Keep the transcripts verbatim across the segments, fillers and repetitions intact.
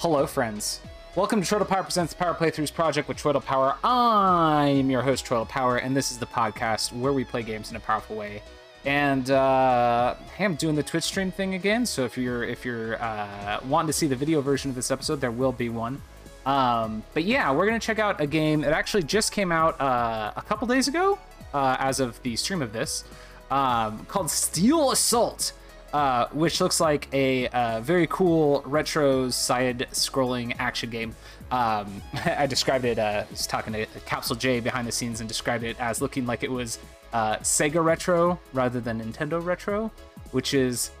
Hello, friends. Welcome to Troidal Power Presents, the Power Playthroughs Project with Troidal Power. I'm your host, Troidal Power, and this is the podcast where we play games in a powerful way. And uh, hey, I'm doing the Twitch stream thing again, so if you're if you're uh, wanting to see the video version of this episode, there will be one. Um, but yeah, we're gonna check out a game that actually just came out uh, a couple days ago, uh, as of the stream of this, um, called Steel Assault. Uh, which looks like a uh, very cool retro side-scrolling action game. Um, I described it, uh, I was talking to Capsule J behind the scenes and described it as looking like it was uh, Sega retro rather than Nintendo retro, which is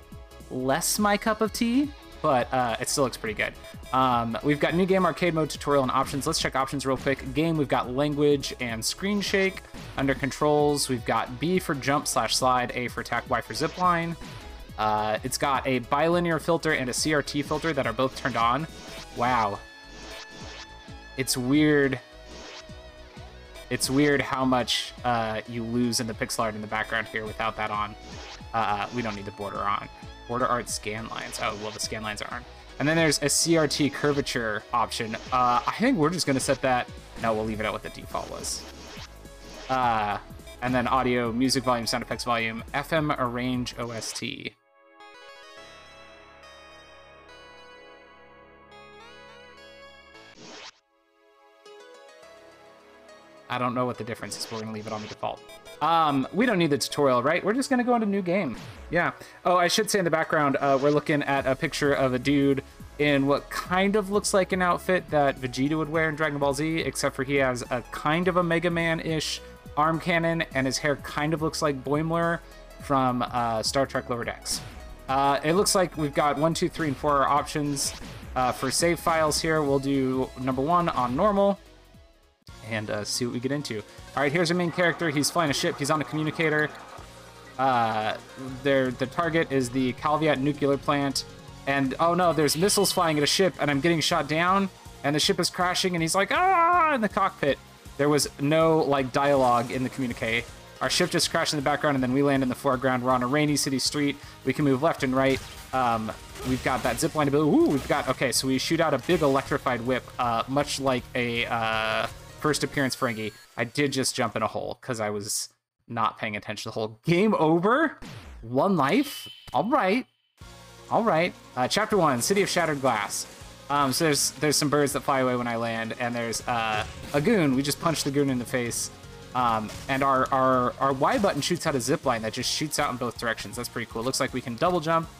less my cup of tea, but uh, it still looks pretty good. Um, we've got new game, arcade mode, tutorial, and options. Let's check options real quick. Game, we've got language and screen shake. Under controls, we've got B for jump slash slide, A for attack, Y for zipline. Uh, it's got a bilinear filter and a C R T filter that are both turned on. Wow. It's weird. It's weird how much uh, you lose in the pixel art in the background here without that on. Uh, we don't need the border on. Border art scan lines. Oh, well, the scan lines are on. And then there's a C R T curvature option. Uh, I think we're just going to set that. No, we'll leave it at what the default was. Uh, and then audio, music volume, sound effects volume, F M arrange O S T. I don't know what the difference is, but we're gonna leave it on the default. Um, we don't need the tutorial, right? We're just gonna go into new game. Yeah. Oh, I should say in the background, uh, we're looking at a picture of a dude in what kind of looks like an outfit that Vegeta would wear in Dragon Ball Z, except for he has a kind of a Mega Man-ish arm cannon, and his hair kind of looks like Boimler from uh, Star Trek Lower Decks. Uh, it looks like we've got one, two, three, and four options uh, for save files here. We'll do number one on normal and uh, see what we get into. All right, here's our main character. He's flying a ship. He's on a communicator. Uh, their the target is the Calviat nuclear plant. And oh no, there's missiles flying at a ship, and I'm getting shot down, and the ship is crashing, and he's like, ah, in the cockpit. There was no like dialogue in the communique. Our ship just crashed in the background, and then we land in the foreground. We're on a rainy city street. We can move left and right. Um, we've got that zipline ability. Ooh, we've got, okay, so we shoot out a big electrified whip, uh, much like a... Uh, First appearance Ferengi. I did just jump in a hole because I was not paying attention the whole game. Over. One life. All right. All right. Uh, chapter one, City of Shattered Glass. Um, so there's there's some birds that fly away when I land, and there's uh, a goon. We just punched the goon in the face. Um, and our, our, our Y button shoots out a zip line that just shoots out in both directions. That's pretty cool. Looks like we can double jump.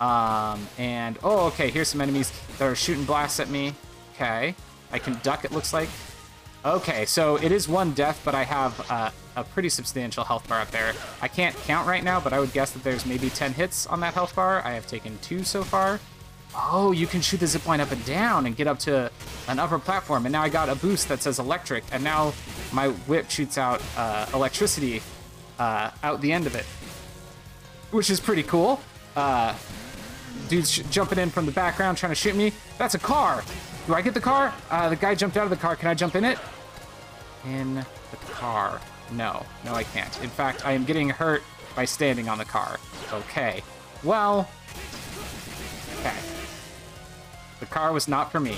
Um, and, oh, okay, here's some enemies that are shooting blasts at me. Okay. I can duck, it looks like. Okay, so it is one death, but I have uh, a pretty substantial health bar up there. I can't count right now, but I would guess that there's maybe ten hits on that health bar. I have taken two so far. Oh, you can shoot the zipline up and down and get up to an upper platform. And now I got a boost that says electric, and now my whip shoots out uh, electricity uh, out the end of it, which is pretty cool. Uh, dude's sh jumping in from the background trying to shoot me. That's a car. Do I get the car? Uh, the guy jumped out of the car. Can I jump in it? In the car. No. No, I can't. In fact, I am getting hurt by standing on the car. Okay. Well. Okay. The car was not for me.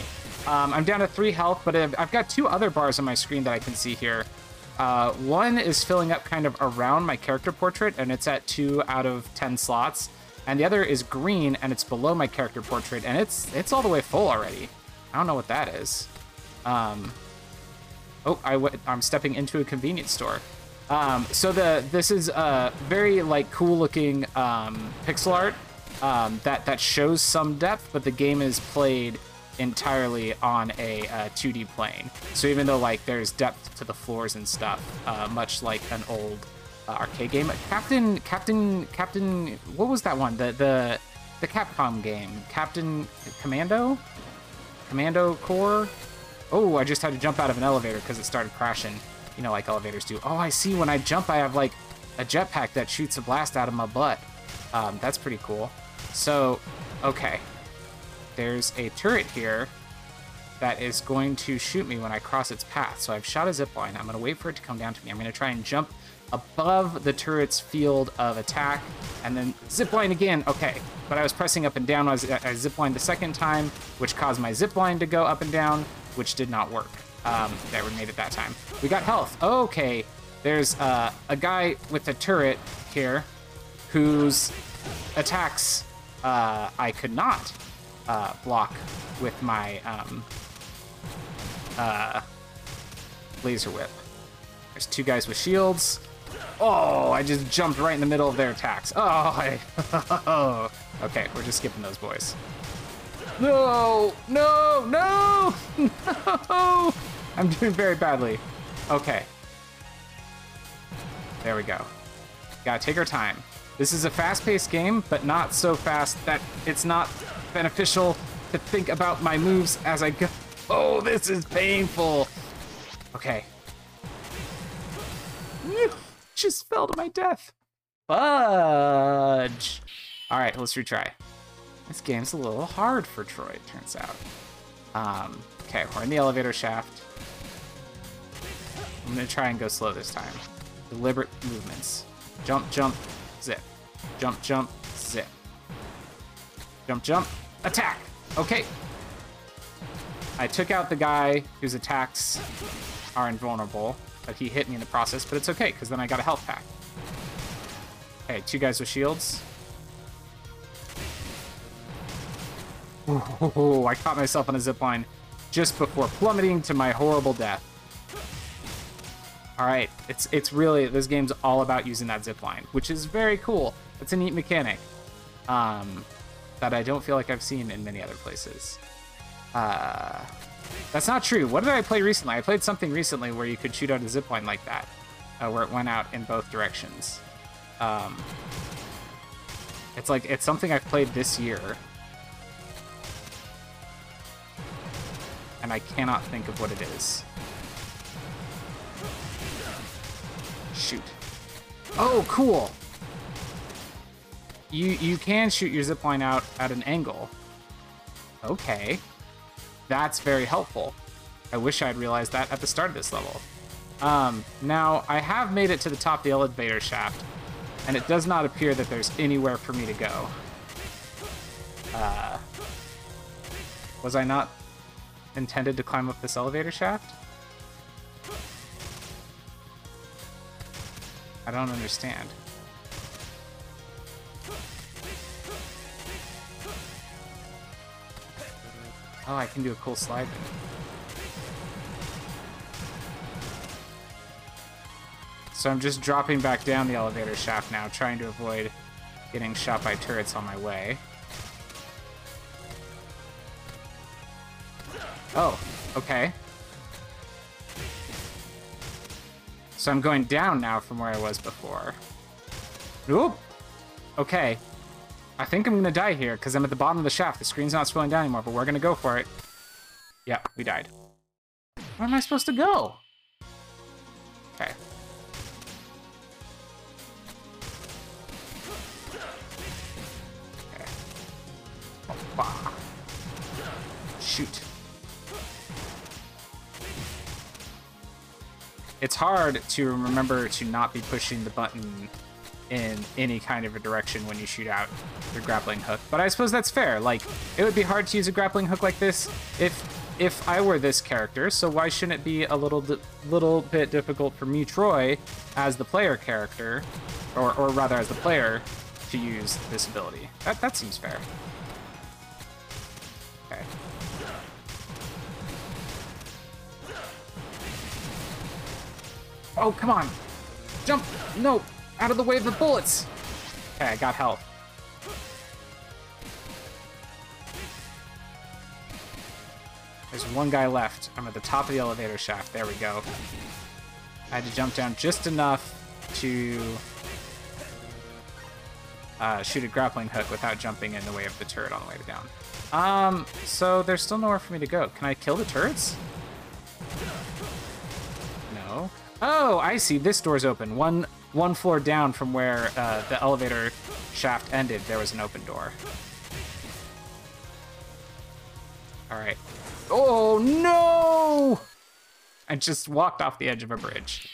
Um, I'm down to three health, but I've, I've got two other bars on my screen that I can see here. Uh, one is filling up kind of around my character portrait, and it's at two out of ten slots. And the other is green, and it's below my character portrait, and it's it's all the way full already. I don't know what that is. Um, oh, I w I'm stepping into a convenience store. Um, so the this is a very like cool looking um, pixel art um, that that shows some depth, but the game is played entirely on a uh, two D plane. So even though like there's depth to the floors and stuff, uh, much like an old uh, arcade game, Captain Captain Captain, what was that one? The the the Capcom game, Captain Commando. Commando Core. Oh, I just had to jump out of an elevator because it started crashing. You know, like elevators do. Oh, I see. When I jump, I have like a jetpack that shoots a blast out of my butt. Um, that's pretty cool. So, okay. There's a turret here that is going to shoot me when I cross its path. So I've shot a zipline. I'm going to wait for it to come down to me. I'm going to try and jump above the turret's field of attack and then zipline again. Okay, but I was pressing up and down. I, was, I ziplined the second time, which caused my zipline to go up and down, which did not work. Um, that we made it that time. We got health. Okay, there's uh, a guy with a turret here whose attacks uh, I could not uh, block with my um, uh, laser whip. There's two guys with shields. Oh, I just jumped right in the middle of their attacks. Oh, I... Okay, we're just skipping those boys. No, no, no, no! I'm doing very badly. Okay. There we go. Gotta take our time. This is a fast-paced game, but not so fast that it's not beneficial to think about my moves as I go. Oh, this is painful. Okay. Just fell to my death. Fudge. All right, let's retry. This game's a little hard for Troy, it turns out. Um, okay, we're in the elevator shaft. I'm gonna try and go slow this time. Deliberate movements. Jump, jump, zip. Jump, jump, zip. Jump, jump, attack! Okay. I took out the guy whose attacks are invulnerable, but he hit me in the process, but it's okay, because then I got a health pack. Okay, two guys with shields. Oh, I caught myself on a zipline just before plummeting to my horrible death. All right, it's it's really, this game's all about using that zipline, which is very cool. It's a neat mechanic um, that I don't feel like I've seen in many other places. Uh, that's not true. What did I play recently? I played something recently where you could shoot out a zipline like that, uh, where it went out in both directions. Um, it's like, it's something I've played this year. And I cannot think of what it is. Shoot. Oh, cool. You you can shoot your zipline out at an angle. Okay. That's very helpful. I wish I'd realized that at the start of this level. Um, now, I have made it to the top of the elevator shaft, and it does not appear that there's anywhere for me to go. Uh, was I not intended to climb up this elevator shaft? I don't understand. Oh, I can do a cool slide move. So I'm just dropping back down the elevator shaft now, trying to avoid getting shot by turrets on my way. Oh, okay. So I'm going down now from where I was before. Oop! Okay. I think I'm gonna die here, because I'm at the bottom of the shaft. The screen's not scrolling down anymore, but we're gonna go for it. Yep, we died. Where am I supposed to go? Okay. Okay. Opa. Shoot. It's hard to remember to not be pushing the button in any kind of a direction when you shoot out your grappling hook, but I suppose that's fair. Like, it would be hard to use a grappling hook like this if if I were this character, so why shouldn't it be a little little bit difficult for me, Troy, as the player character, or, or rather as the player, to use this ability? That, that seems fair. Okay. Oh, come on. Jump. No. Out of the way of the bullets. Okay, I got health. There's one guy left. I'm at the top of the elevator shaft. There we go. I had to jump down just enough to uh, shoot a grappling hook without jumping in the way of the turret on the way down. Um, so there's still nowhere for me to go. Can I kill the turrets? No. Oh, I see. This door's open. One one floor down from where uh, the elevator shaft ended, there was an open door. All right. Oh, no! I just walked off the edge of a bridge.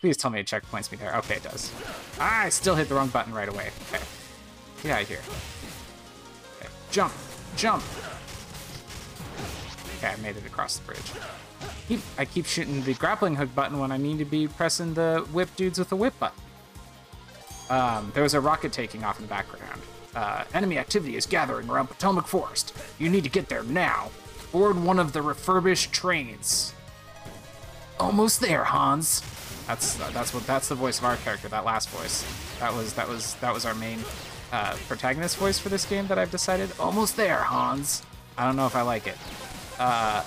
Please tell me it checkpoints me there. Okay, it does. Ah, I still hit the wrong button right away. Okay. Get out of here. Okay. Jump! Jump! Okay, I made it across the bridge. Keep, I keep shooting the grappling hook button when I need to be pressing the whip dudes with the whip button. Um, there was a rocket taking off in the background. Uh, enemy activity is gathering around Potomac Forest. You need to get there now. Board one of the refurbished trains. Almost there, Hans. That's that's what that's the voice of our character. That last voice. That was that was that was our main uh, protagonist voice for this game. That I've decided. Almost there, Hans. I don't know if I like it. Uh,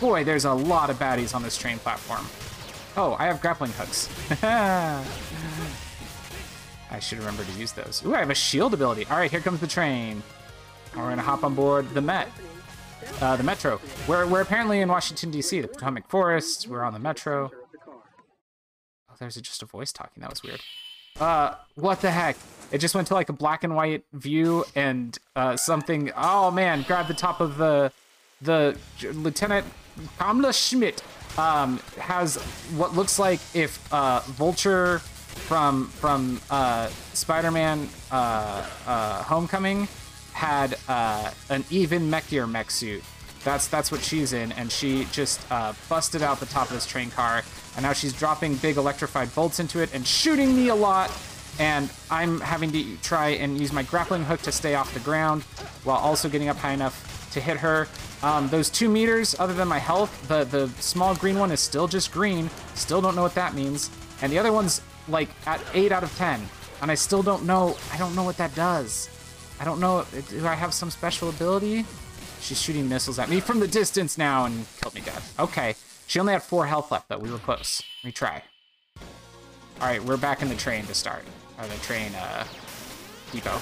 boy, there's a lot of baddies on this train platform. Oh, I have grappling hooks. I should remember to use those. Ooh, I have a shield ability. All right, here comes the train. We're going to hop on board the Met. Uh, the Metro. We're, we're apparently in Washington, D C The Potomac Forest. We're on the Metro. Oh, there's just a voice talking. That was weird. Uh, what the heck? It just went to, like, a black and white view and uh, something... Oh, man. Grab the top of the... The Lieutenant Kamla Schmidt um, has what looks like if uh, Vulture... from from uh, Spider-Man uh, uh, Homecoming had uh, an even mechier mech suit. That's that's what she's in, and she just uh, busted out the top of this train car, and now she's dropping big electrified bolts into it and shooting me a lot, and I'm having to try and use my grappling hook to stay off the ground while also getting up high enough to hit her. Um, those two meters, other than my health, the, the small green one is still just green. Still don't know what that means. And the other one's like at eight out of ten, and I still don't know I don't know what that does. I don't know, do I have some special ability? She's shooting missiles at me from the distance now and killed me dead. Okay, she only had four health left though, we were close. Let me try. All right, we're back in the train to start, or the train uh, depot.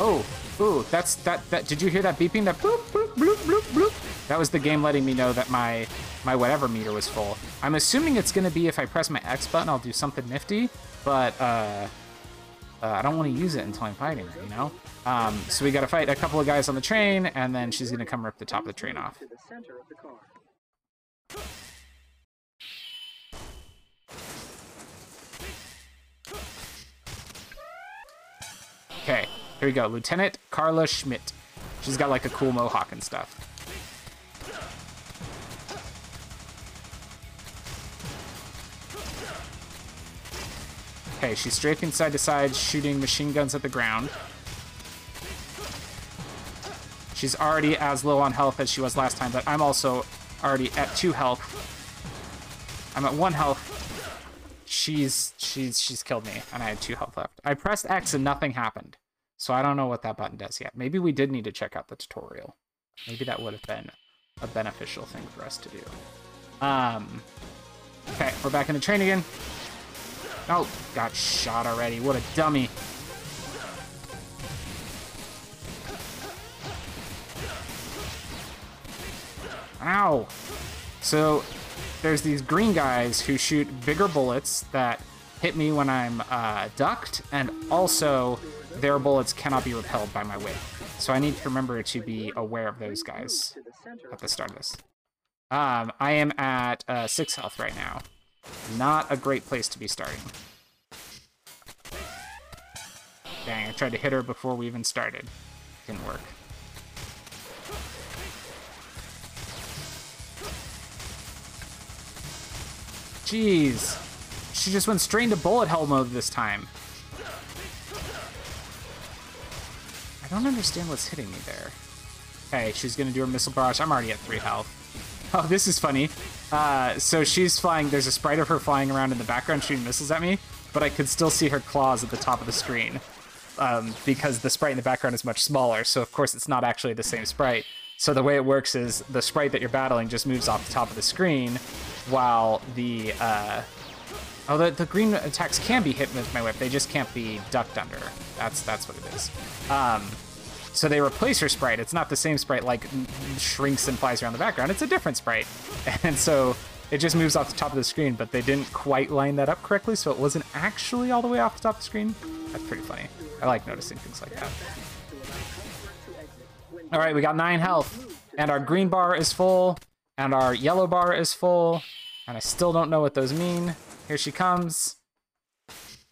Oh, ooh, that's that, that, did you hear that beeping? That bloop, bloop, bloop, bloop, bloop. That was the game letting me know that my my whatever meter was full. I'm assuming it's gonna be if I press my X button, I'll do something nifty, but uh, uh, I don't wanna use it until I'm fighting her, you know? Um, so we gotta fight a couple of guys on the train, and then she's gonna come rip the top of the train off. Okay, here we go, Lieutenant Kamla Schmidt. She's got like a cool mohawk and stuff. Okay, she's strafing side to side, shooting machine guns at the ground. She's already as low on health as she was last time, but I'm also already at two health. I'm at one health. She's she's she's killed me, and I had two health left. I pressed X and nothing happened, so I don't know what that button does yet. Maybe we did need to check out the tutorial. Maybe that would have been a beneficial thing for us to do. Um, okay, we're back in the train again. Oh, got shot already. What a dummy. Ow. So there's these green guys who shoot bigger bullets that hit me when I'm uh, ducked, and also their bullets cannot be repelled by my weight. So I need to remember to be aware of those guys at the start of this. Um, I am at uh, six health right now. Not a great place to be starting. Dang, I tried to hit her before we even started. Didn't work. Jeez. She just went straight into bullet hell mode this time. I don't understand what's hitting me there. Okay, she's gonna do her missile barrage. I'm already at three health. Oh, this is funny. Uh, so she's flying, there's a sprite of her flying around in the background shooting missiles at me, but I could still see her claws at the top of the screen um, because the sprite in the background is much smaller, so of course it's not actually the same sprite. So the way it works is the sprite that you're battling just moves off the top of the screen while the, uh, oh, the, the green attacks can be hit with my whip, they just can't be ducked under. That's, that's what it is. Um, So they replace her sprite. It's not the same sprite like shrinks and flies around the background. It's a different sprite. And so it just moves off the top of the screen, but they didn't quite line that up correctly, so it wasn't actually all the way off the top of the screen. That's pretty funny. I like noticing things like that. All right, we got nine health, and our green bar is full, and our yellow bar is full, and I still don't know what those mean. Here she comes.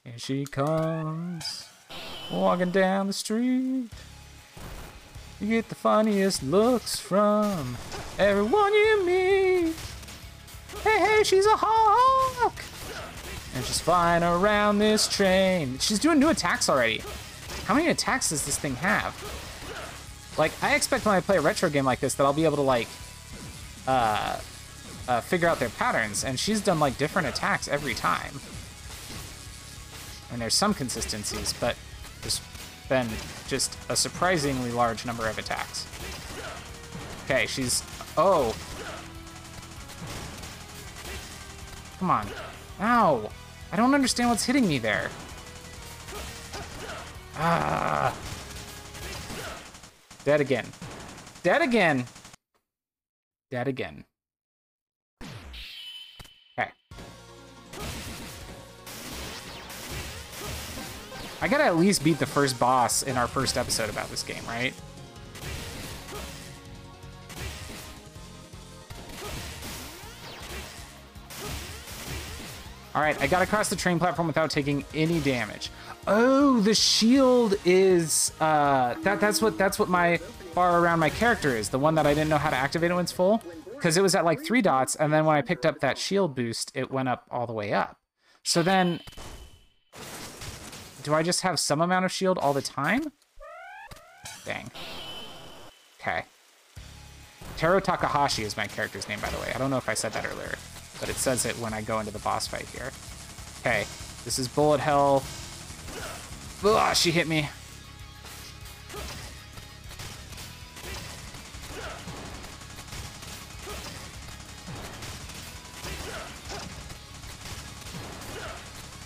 Here she comes, walking down the street. You get the funniest looks from everyone you meet. Hey, hey, she's a hawk! And she's flying around this train. She's doing new attacks already. How many attacks does this thing have? Like, I expect when I play a retro game like this that I'll be able to, like, uh, uh, figure out their patterns. And she's done, like, different attacks every time. And there's some consistencies, but there's been just a surprisingly large number of attacks. Okay, she's... Oh! Come on. Ow! I don't understand what's hitting me there. Ah! Dead again. Dead again! Dead again. Okay. I gotta at least beat the first boss in our first episode about this game, right? Alright, I gotta cross the train platform without taking any damage. Oh, the shield is uh that that's what that's what my bar around my character is, the one that I didn't know how to activate when it's full. Because it was at like three dots, and then when I picked up that shield boost, it went up all the way up. So then do I just have some amount of shield all the time? Dang. Okay. Taro Takahashi is my character's name, by the way. I don't know if I said that earlier, but it says it when I go into the boss fight here. Okay, this is bullet hell. Ugh, she hit me.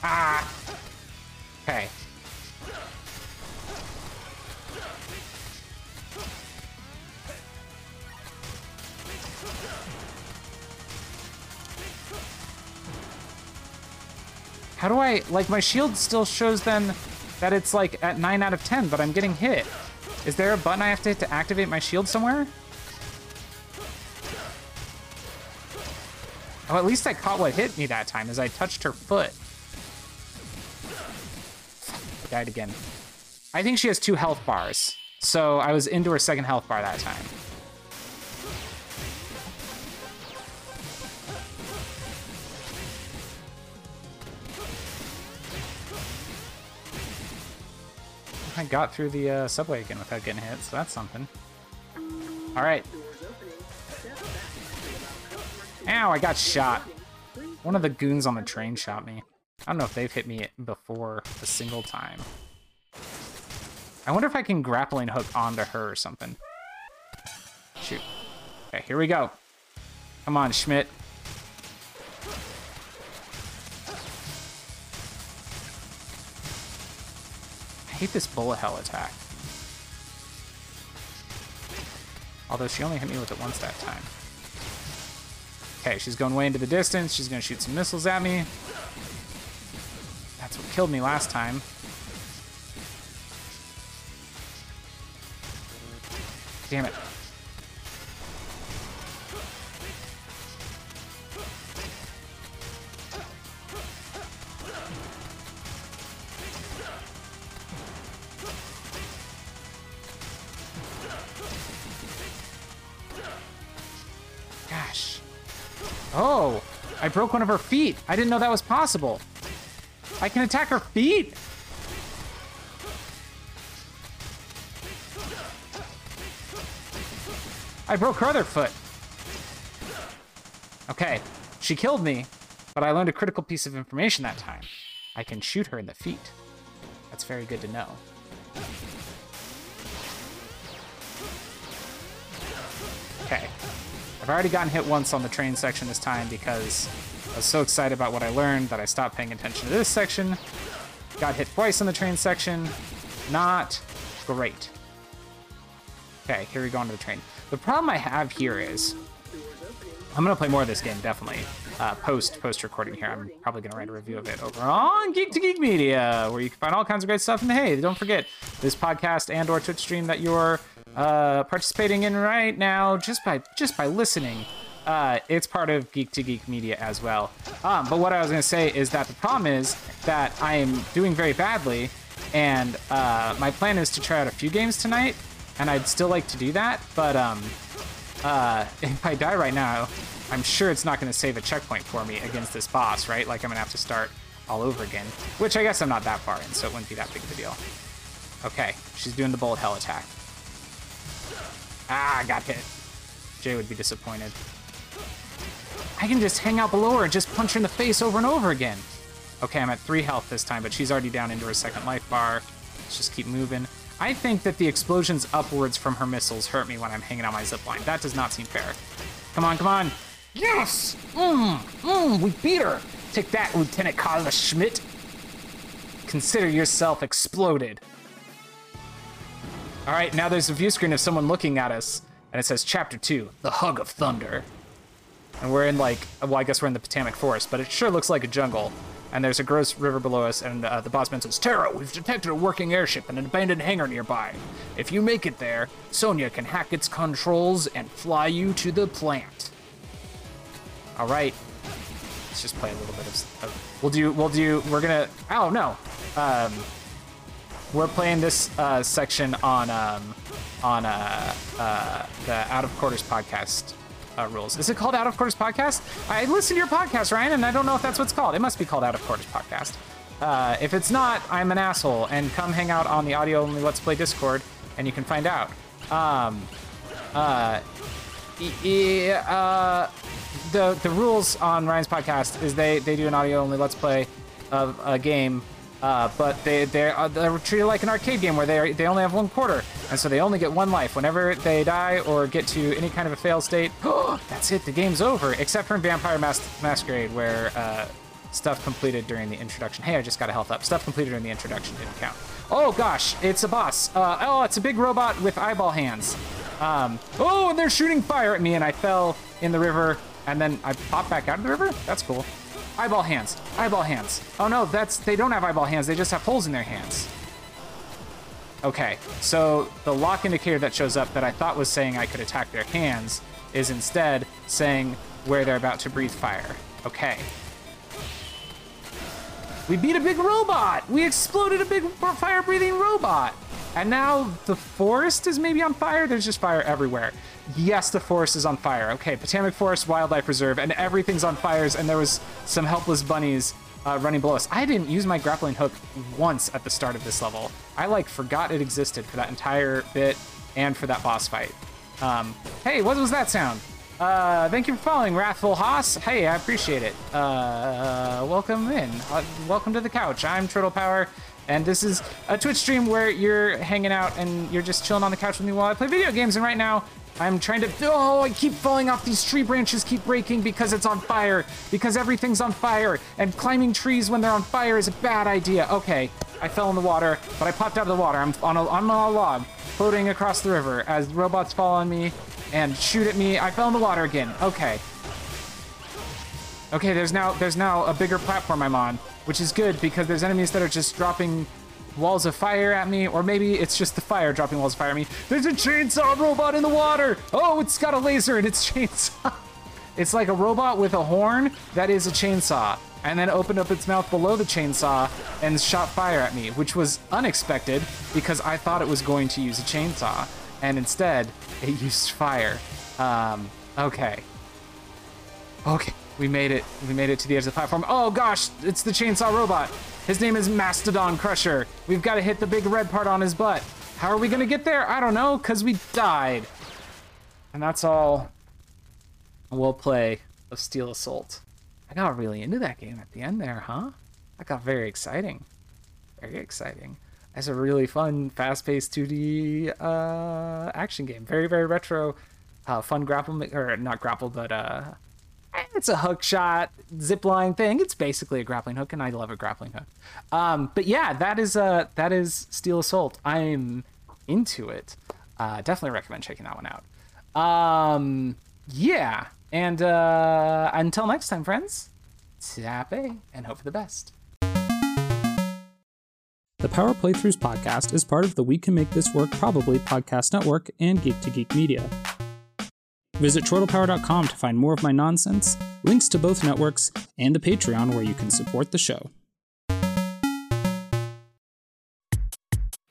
Ah! Okay. How do I, like, my shield still shows then that it's like at nine out of ten, but I'm getting hit. Is there a button I have to hit to activate my shield somewhere? Oh, at least I caught what hit me that time as I touched her foot. I died again. I think she has two health bars, so I was into her second health bar that time. I got through the uh, subway again without getting hit, so that's something. All right. Ow, I got shot. One of the goons on the train shot me. I don't know if they've hit me before a single time. I wonder if I can grappling hook onto her or something. Shoot. Okay, here we go. Come on, Schmidt. I hate this bullet hell attack. Although she only hit me with it once that time. Okay, she's going way into the distance. She's going to shoot some missiles at me. That's what killed me last time. Damn it. Oh, I broke one of her feet. I didn't know that was possible. I can attack her feet? I broke her other foot. Okay, she killed me, but I learned a critical piece of information that time. I can shoot her in the feet. That's very good to know. Okay. I've already gotten hit once on the train section this time because I was so excited about what I learned that I stopped paying attention to this section. Got hit twice on the train section. Not great. Okay, here we go onto the train. The problem I have here is, I'm gonna play more of this game, definitely. Uh, post, post recording here, I'm probably gonna write a review of it over on Geek to Geek Media, where you can find all kinds of great stuff. And hey, don't forget, this podcast and or Twitch stream that you're uh participating in right now, just by just by listening Uh, it's part of Geek to Geek Media as well. Um, but what I was going to say is that the problem is that I am doing very badly, and uh, my plan is to try out a few games tonight, and I'd still like to do that, but um, uh, if I die right now, I'm sure it's not going to save a checkpoint for me against this boss, right? Like, I'm going to have to start all over again, which I guess I'm not that far in, so it wouldn't be that big of a deal. Okay, she's doing the bolt hell attack. Ah, I got hit. Jay would be disappointed. I can just hang out below her and just punch her in the face over and over again. Okay, I'm at three health this time, but she's already down into her second life bar. Let's just keep moving. I think that the explosions upwards from her missiles hurt me when I'm hanging on my zipline. That does not seem fair. Come on, come on. Yes! Mmm, mmm, we beat her. Take that, Lieutenant Kamla Schmidt. Consider yourself exploded. All right, now there's a view screen of someone looking at us, and it says Chapter two, The Hug of Thunder. And we're in, like, well, I guess we're in the Potomac Forest, but it sure looks like a jungle. And there's a gross river below us, and uh, the boss man says, Taro, we've detected a working airship and an abandoned hangar nearby. If you make it there, Sonya can hack its controls and fly you to the plant. All right, let's just play a little bit of, of we'll do, we'll do, we're gonna, oh no. Um, we're playing this uh, section on, um, on uh, uh, the Out of Quarters podcast. Uh, rules. Is it called Out of Quarters Podcast? I listened to your podcast, Ryan, and I don't know if that's what's called. It must be called Out of Quarters Podcast. Uh, if it's not, I'm an asshole, and come hang out on the audio-only Let's Play Discord, and you can find out. Um, uh, e e uh, the the rules on Ryan's podcast is they, they do an audio-only Let's Play of a game, uh, but they, they're, they're treated like an arcade game where they, are, they only have one quarter, and so they only get one life. Whenever they die or get to any kind of a fail state, that's it, the game's over, except for in Vampire Mas Masquerade, where uh, stuff completed during the introduction. Hey, I just got a health up. Stuff completed during the introduction didn't count. Oh, gosh, it's a boss. Uh, oh, it's a big robot with eyeball hands. Um, oh, and they're shooting fire at me, and I fell in the river, and then I popped back out of the river? That's cool. Eyeball hands, eyeball hands. Oh no, that's, they don't have eyeball hands, they just have holes in their hands. Okay, so the lock indicator that shows up that I thought was saying I could attack their hands is instead saying where they're about to breathe fire. Okay. We beat a big robot! We exploded a big fire-breathing robot! And now the forest is maybe on fire? There's just fire everywhere. Yes, the forest is on fire. Okay, Potomac Forest Wildlife Reserve, and everything's on fires, and there was some helpless bunnies uh, running below us. I didn't use my grappling hook once at the start of this level. I, like, forgot it existed for that entire bit and for that boss fight. Um, hey, what was that sound? Uh, thank you for following, Wrathful Haas. Hey, I appreciate it. Uh, welcome in. Uh, welcome to the couch. I'm Troidal Power. And this is a Twitch stream where you're hanging out and you're just chilling on the couch with me while I play video games. And right now, I'm trying to... Oh, I keep falling off. These tree branches keep breaking because it's on fire. Because everything's on fire. And climbing trees when they're on fire is a bad idea. Okay, I fell in the water, but I popped out of the water. I'm on a, I'm on a log, floating across the river as robots fall on me and shoot at me. I fell in the water again. Okay. Okay, there's now, there's now a bigger platform I'm on, which is good because there's enemies that are just dropping walls of fire at me, or maybe it's just the fire dropping walls of fire at me. There's a chainsaw robot in the water! Oh, it's got a laser and it's chainsaw. It's like a robot with a horn that is a chainsaw, and then opened up its mouth below the chainsaw and shot fire at me, which was unexpected because I thought it was going to use a chainsaw, and instead, it used fire. Um, okay. Okay. We made it. We made it to the edge of the platform. Oh gosh, it's the chainsaw robot. His name is Mastodon Crusher. We've got to hit the big red part on his butt. How are we gonna get there? I don't know, cause we died. And that's all we'll play of Steel Assault. I got really into that game at the end there, huh? That got very exciting. Very exciting. That's a really fun, fast-paced two D uh, action game. Very, very retro. Uh, fun grapple, or not grapple, but uh. It's a hook shot, zipline thing. It's basically a grappling hook, and I love a grappling hook. Um, but yeah, that is uh, that is Steel Assault. I'm into it. Uh, definitely recommend checking that one out. Um, yeah, and uh, until next time, friends, tape and hope for the best. The Power Playthroughs podcast is part of the We Can Make This Work Probably podcast network and Geek to Geek Media. Visit troidal power dot com to find more of my nonsense, links to both networks, and the Patreon where you can support the show.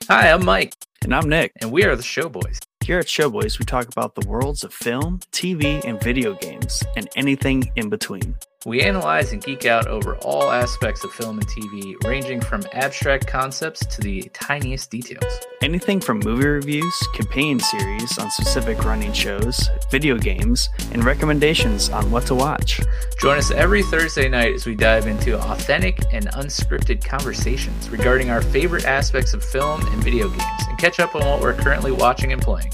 Hi, I'm Mike. And I'm Nick. And we are the Showboys. Here at Showboys, we talk about the worlds of film, T V, and video games, and anything in between. We analyze and geek out over all aspects of film and T V, ranging from abstract concepts to the tiniest details. Anything from movie reviews, companion series on specific running shows, video games, and recommendations on what to watch. Join us every Thursday night as we dive into authentic and unscripted conversations regarding our favorite aspects of film and video games, and catch up on what we're currently watching and playing.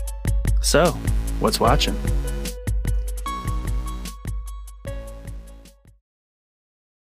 So, what's watching?